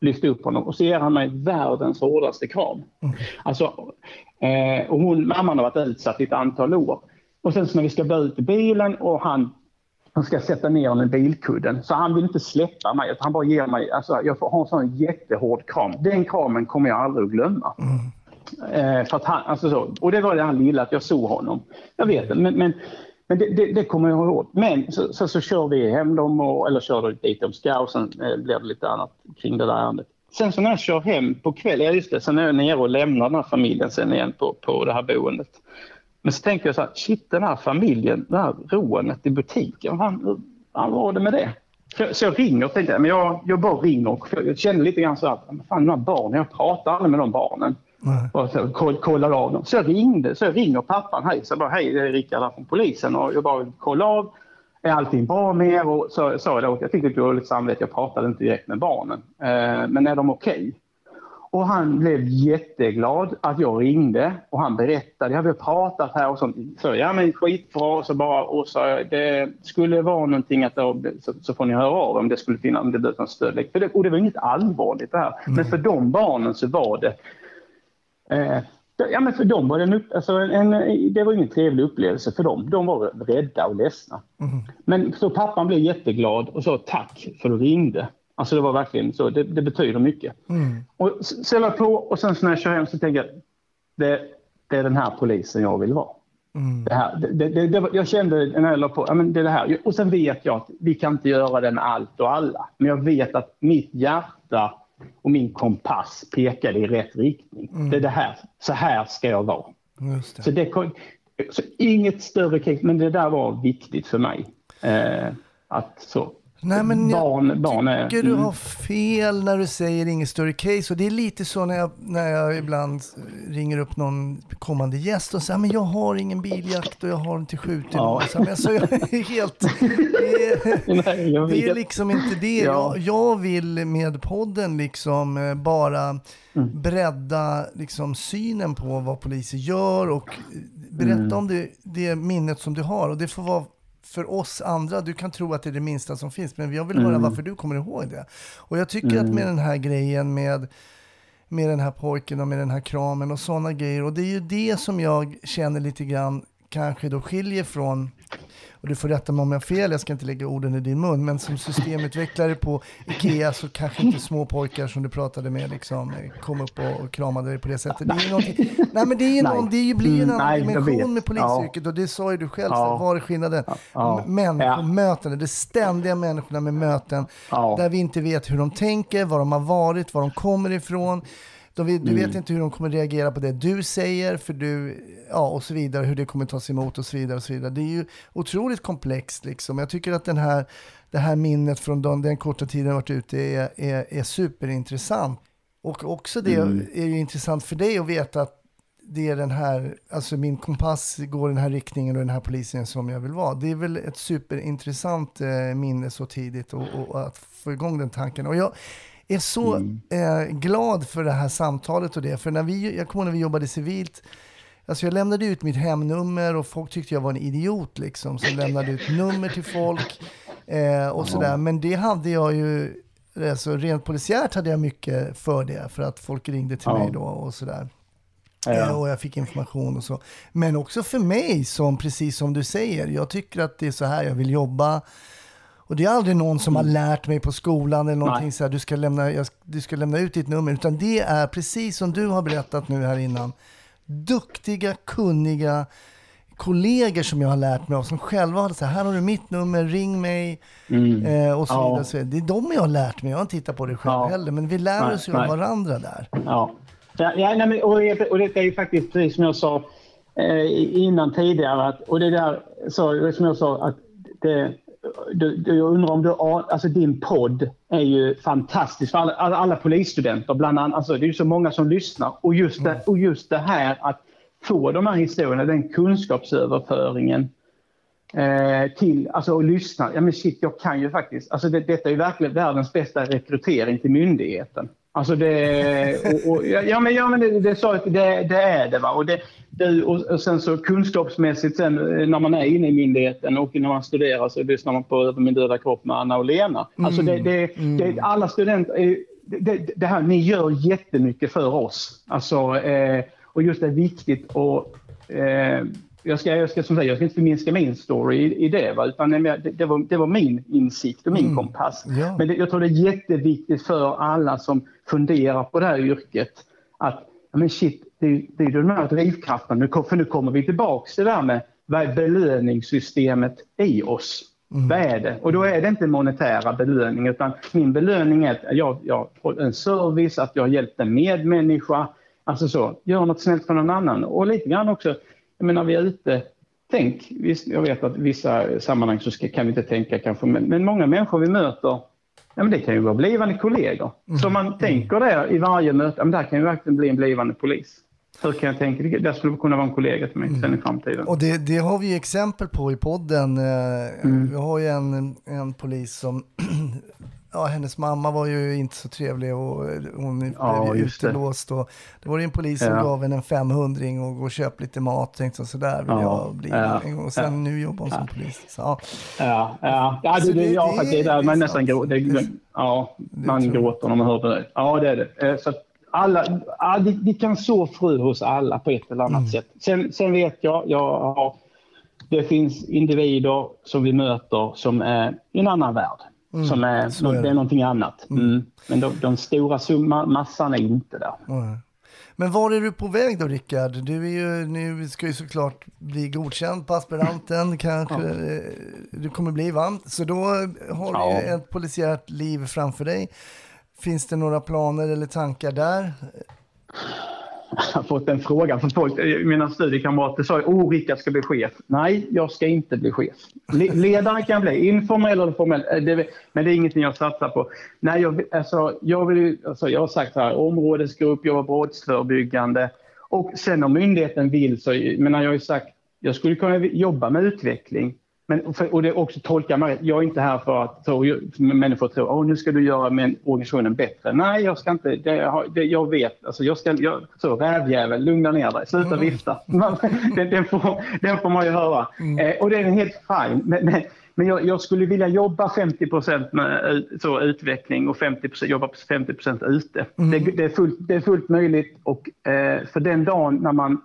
lyfter upp honom och så ger han mig världens hårdaste kram. Alltså, och mamman har varit utsatt i ett antal år och sen så när vi ska börja ut i bilen och han ska sätta ner honom i bilkudden. Så han vill inte släppa mig. Han bara ger mig... Alltså, jag har en sån jättehård kram. Den kramen kommer jag aldrig att glömma. För att han, alltså så, och det var det han ville, att jag såg honom. Jag vet det, men det kommer jag ihåg. Men så kör vi hem dem, eller kör dit de ska. Och sen blir det lite annat kring det där ärendet. Sen så när jag kör hem på kvällen... Ja just det, sen är jag nere och lämnar den här familjen sen igen på det här boendet. Men så tänker jag så här, shit den här familjen, det här rånet i butiken, han var det med det. Så jag ringer och tänkte, men jag bara ringer och jag känner lite grann så här, fan de här barnen, jag pratar aldrig med de barnen. Och så kollar av dem. Så jag ringde, så jag ringer pappan. Hej, så jag bara, hej, det är Rickard här från polisen. Och jag bara, kolla av. Är allting bra med er? Och så sa jag då, jag tyckte det var lite samvete. Jag pratade inte direkt med barnen. Men är de okej? Och han blev jätteglad att jag ringde. Och han berättade, jag har pratat här och sånt. Så ja, men skitbra. Så bara, och så, det skulle vara någonting att då, så får ni höra av om det skulle finnas, om det blev någon stöd. Och det var inget allvarligt det här. Mm. Men för de barnen så var det... ja, men för dem var det var ingen trevlig upplevelse för dem. De var rädda och ledsna. Mm. Men så pappan blev jätteglad och sa tack för att du ringde. Alltså det var verkligen så. Det betyder mycket. Mm. Och ställa på och sen när jag kör hem så tänker jag det är den här polisen jag vill vara. Mm. Det här, jag kände när jag la på, ja, men det är det här. Och sen vet jag att vi kan inte göra den allt och alla. Men jag vet att mitt hjärta och min kompass pekade i rätt riktning. Mm. Det är det här. Så här ska jag vara. Just det. Så inget större krig, men det där var viktigt för mig. Att så... Nej, men jag tycker du har fel när du säger inget större case. Och det är lite så när jag ibland ringer upp någon kommande gäst och säger, men jag har ingen biljakt och jag har inte skjutit någon. Ja. Alltså, jag är helt... Det är liksom inte det. Jag vill med podden liksom bara bredda liksom synen på vad poliser gör och berätta om det minnet som du har. Och det får vara... För oss andra, du kan tro att det är det minsta som finns, men jag vill höra varför du kommer ihåg det. Och jag tycker att med den här grejen, med den här pojken och med den här kramen och sådana grejer, och det är ju det som jag känner lite grann kanske då skiljer från, och du får rätta mig om jag har fel, jag ska inte lägga orden i din mun, men som systemutvecklare på IKEA så kanske inte små pojkar som du pratade med liksom kom upp och kramade dig på det sättet. Det är blir en annan dimension med polisyrket, och det sa ju du själv, var är skillnaden? Men på möten, det ständiga människorna med möten där vi inte vet hur de tänker, var de har varit, var de kommer ifrån. Du vet inte hur de kommer reagera på det du säger, för du, ja, och så vidare, hur det kommer tas emot och så vidare och så vidare. Det är ju otroligt komplext liksom. Jag tycker att det här minnet från den korta tiden jag varit ute är superintressant. Och också det är ju intressant för dig att veta att det är den här, alltså min kompass går den här riktningen och den här polisen som jag vill vara. Det är väl ett superintressant minne så tidigt och att få igång den tanken. Och jag är så glad för det här samtalet och det. För jag kommer när vi jobbade civilt. Alltså jag lämnade ut mitt hemnummer och folk tyckte jag var en idiot liksom. Så jag lämnade ut nummer till folk och sådär. Men det hade jag ju, alltså rent polisiärt hade jag mycket för det. För att folk ringde till mig då och sådär. Och jag fick information och så. Men också för mig, som precis som du säger. Jag tycker att det är så här jag vill jobba. Och det är aldrig någon som har lärt mig på skolan eller någonting så här, du ska lämna ut ditt nummer, utan det är precis som du har berättat nu här innan, duktiga, kunniga kollegor som jag har lärt mig av, som själva hade så här har du mitt nummer, ring mig och så vidare. Så det är de jag har lärt mig, jag har inte tittat på det själv heller, men vi lär oss ju av varandra där. Och det är ju faktiskt det som jag sa innan tidigare, att, och det där så, som jag sa att det, jag undrar om du, alltså din podd är ju fantastisk för alla polisstudenter bland annat, alltså det är ju så många som lyssnar, och just det här att få de här historierna, den kunskapsöverföringen till, alltså att lyssna, ja men shit, jag kan ju faktiskt, alltså detta är ju verkligen världens bästa rekrytering till myndigheten. Alltså det, och, ja men det sa jag, det är det, va, och det och sen så kunskapsmässigt, sen när man är inne i myndigheten och när man studerar så lyssnar man på Min döda kropp med Anna och Lena. Alltså det alla studenter, det här ni gör jättemycket för oss. Alltså och just det är viktigt, och jag ska som sagt, jag ska inte förminska min story i det, va, utan det var min insikt och min kompass. Ja. Men jag tror det är jätteviktigt för alla som funderar på det här yrket att, ja men shit, det är den här drivkraften, nu kommer vi tillbaka till det där med vad är belöningssystemet i oss? Vad är det? Och då är det inte monetära belöning, utan min belöning är att jag får en service, att jag hjälper en medmänniska, alltså så, gör något snällt för någon annan, och lite grann också. Men när vi är ute, jag vet att vissa sammanhang så kan vi inte tänka kanske, men många människor vi möter ja, men det kan ju vara blivande kollegor. Mm. Så man tänker det i varje möte, ja, men det här kan ju verkligen bli en blivande polis. Hur kan jag tänka? Det skulle kunna vara en kollega till mig sen i framtiden. Och det har vi exempel på i podden. Vi har ju en polis som... Ja, hennes mamma var ju inte så trevlig och hon blev utelåst. Det var ju en polis som gav henne en 500-ring och gå och köp lite mat. Tänkte så där vill jag bli. Och sen nu jobbar hon som polis. Så. Man gråter när man hör det. Ja, det är det. Så att alla, det kan så frö hos alla på ett eller annat sätt. Sen vet jag det finns individer som vi möter som är i en annan värld. Som är det är någonting annat. Men de stora massan är inte där. Men var är du på väg då, Rickard? Nu ska ju såklart bli godkänd på aspiranten. Kanske du kommer bli, va? Så då har du ett polisiärt liv framför dig. Finns det några planer eller tankar där? Jag har fått en fråga från folk. Mina studiekamrater sa ju, Rickard ska bli chef. Nej, jag ska inte bli chef. Ledare kan bli, informell eller formell. Men det är ingenting jag satsar på. Nej, jag har sagt så här, områdesgrupp, jobba brottsförebyggande. Och sen om myndigheten vill så, men jag har ju sagt, jag skulle kunna jobba med utveckling. Och det också tolkar man, jag är inte här för att människor tror nu ska du göra med organisationen bättre. Nej, jag ska inte, jag vet. Alltså rävjävel, lugna ner dig, sluta vifta. Den får man ju höra. Och det är helt fine. Men jag skulle vilja jobba 50% med utveckling och 50%, jobba på 50% ute. Det är fullt möjligt, och för den dagen när man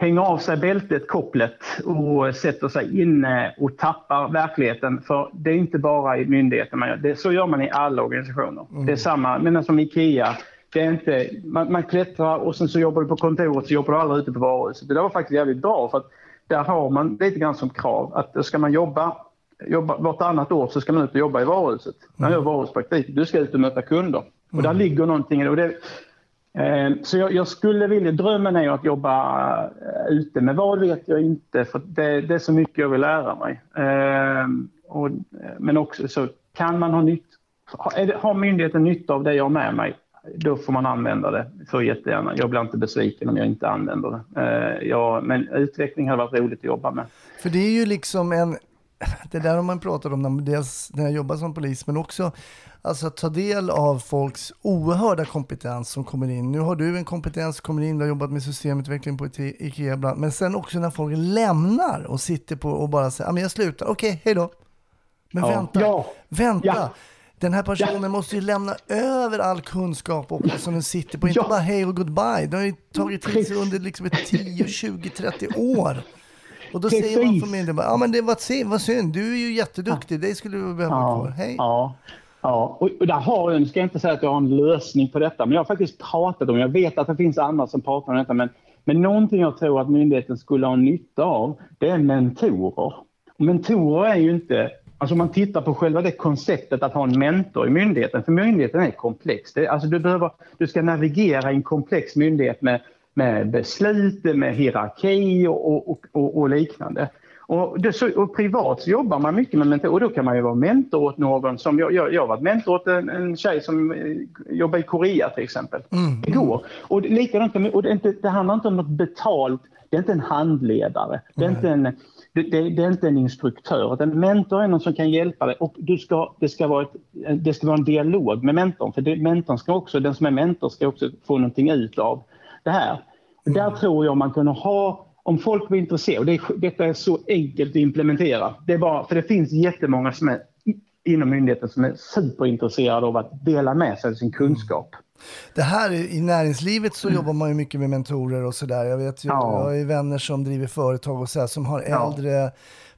hänga av sig bältet, kopplet, och sätter sig inne och tappar verkligheten. För det är inte bara i myndigheten man gör. Så gör man i alla organisationer. Det är samma, men som IKEA. Det är inte, man klättrar och sen så jobbar du på kontoret, så jobbar du aldrig ute på varuhuset. Det där var faktiskt jävligt bra, för att där har man lite grann som krav att ska man jobba vartannat år, så ska man ut och jobba i varuhuset. Man gör varuhuspraktik, du ska ut och möta kunder. Och där ligger någonting i det. Och det så jag skulle vilja, drömmen är ju att jobba ute, men vad vet jag inte, för det är så mycket jag vill lära mig. Men också så kan man har myndigheten nytta av det jag har med mig, då får man använda det för jättegärna. Jag blir inte besviken om jag inte använder det. Men utveckling har varit roligt att jobba med. För det är ju liksom det där har man pratat om dels när jag jobbar som polis, men också alltså att ta del av folks oerhörda kompetens som kommer in. Nu har du en kompetens som kommer in, du har jobbat med systemutveckling på IKEA ibland. Men sen också när folk lämnar och sitter på och bara säger, jag slutar, okej, hej då. Men vänta. Ja. Den här personen måste ju lämna över all kunskap också som den sitter på. Inte bara hej och goodbye. Den har ju tagit till sig under liksom 10, 20, 30 år. Och då säger man för mig, men det var synd, du är ju jätteduktig, det skulle du behöva vara. Hej. Ja, och där har jag ska inte säga att jag har en lösning på detta, men jag har faktiskt pratat om, jag vet att det finns andra som pratar om detta, men någonting jag tror att myndigheten skulle ha nytta av, det är mentorer. Och mentorer är ju inte, alltså man tittar på själva det konceptet att ha en mentor i myndigheten, för myndigheten är komplex. Alltså du ska navigera i en komplex myndighet med beslut, med hierarki och liknande. Och privat så jobbar man mycket med mentor, och då kan man ju vara mentor åt någon som jag var mentor åt en tjej som jobbar i Korea till exempel. Det går. Och likadant, och det handlar inte om något betalt, det är inte en handledare, det är inte en det är inte en instruktör. En mentor är någon som kan hjälpa dig, och det ska vara en dialog med mentorn, för mentorn ska också, den som är mentor ska också få någonting ut av det här. Där tror jag man kunde ha, om folk blir intresserade, och detta är så enkelt att implementera. Det är bara, för det finns jättemånga som är inom myndigheten som är superintresserade av att dela med sig av sin kunskap. Det här i näringslivet så jobbar man ju mycket med mentorer och sådär. Jag vet ju, jag har ju vänner som driver företag och så här, som har äldre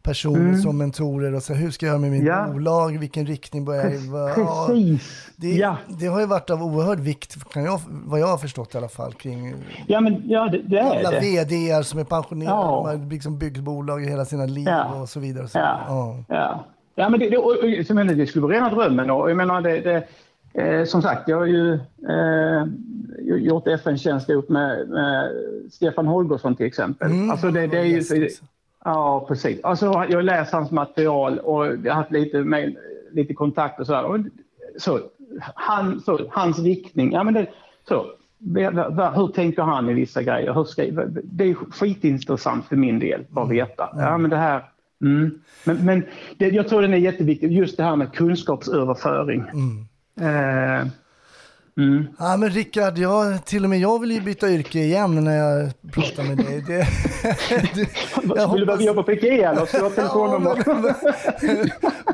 personer som mentorer och så här, hur ska jag göra med mitt bolag, vilken riktning börjar jag? Precis. Det har ju varit av oerhörd vikt, vad jag har förstått i alla fall, kring det är alla vd:ar som är pensionerade, de har liksom byggt bolag i hela sina liv och så vidare. Och så. Men det skulle vara rena drömmen, och jag menar som sagt, jag har ju gjort FN-tjänst ihop med Stefan Holgersson till exempel. Alltså det är ju... Ja, precis. Alltså, jag läser hans material och jag har haft lite kontakt och sådär. hans riktning, ja men det, så hur tänker han i vissa grejer? Det är skitintressant för min del bara veta. Ja men det här. Mm. Men det, jag tror den är jätteviktig, just det här med kunskapsöverföring. Ja men Rickard, jag vill ju byta yrke igen när jag pratar med dig. Vill du börja jobba på IKEA eller ska du ha telefonnummer?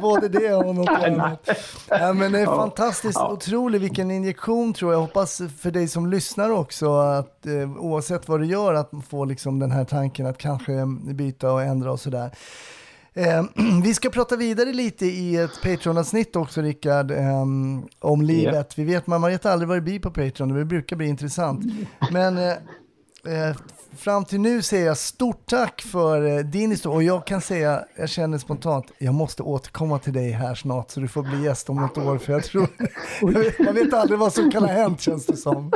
Både det och något annat. Ja, men det är fantastiskt, otroligt, vilken injektion tror jag. Jag hoppas för dig som lyssnar också att oavsett vad du gör att få liksom den här tanken att kanske byta och ändra och sådär. Vi ska prata vidare lite i ett Patreon-avsnitt också, Rickard, om livet. Yeah. Vi vet, man vet aldrig vad det blir på Patreon, det brukar bli intressant. Men fram till nu säger jag stort tack för din historia. Och jag kan säga, jag känner spontant, jag måste återkomma till dig här snart så du får bli gäst om något år. För jag tror, man vet aldrig vad som kan ha hänt, känns det som.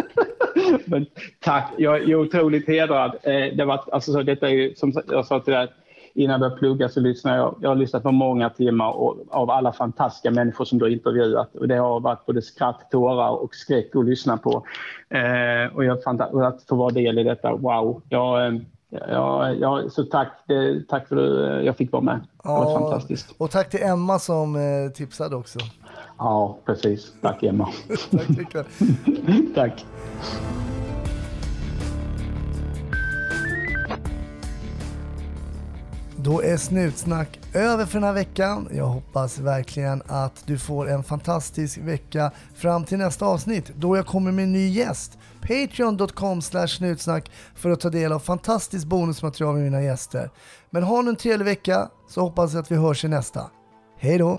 Men tack, jag är otroligt hedrad. Det var, alltså, så detta är ju, som jag sa till dig, innan jag pluggar så lyssnar jag. Jag har lyssnat på många timmar av alla fantastiska människor som du har intervjuat. Och det har varit både skratt, tårar och skräck att lyssna på. Och jag fann att få vara del i detta. Wow. Så tack för att jag fick vara med. Det var fantastiskt. Och tack till Emma som tipsade också. Ja, precis. Tack Emma. Tack Rickard. Tack. Då är Snutsnack över för den här veckan. Jag hoppas verkligen att du får en fantastisk vecka fram till nästa avsnitt då jag kommer med en ny gäst. Patreon.com/snutsnack för att ta del av fantastiskt bonusmaterial med mina gäster. Men ha en trevlig vecka så hoppas jag att vi hörs i nästa. Hej då!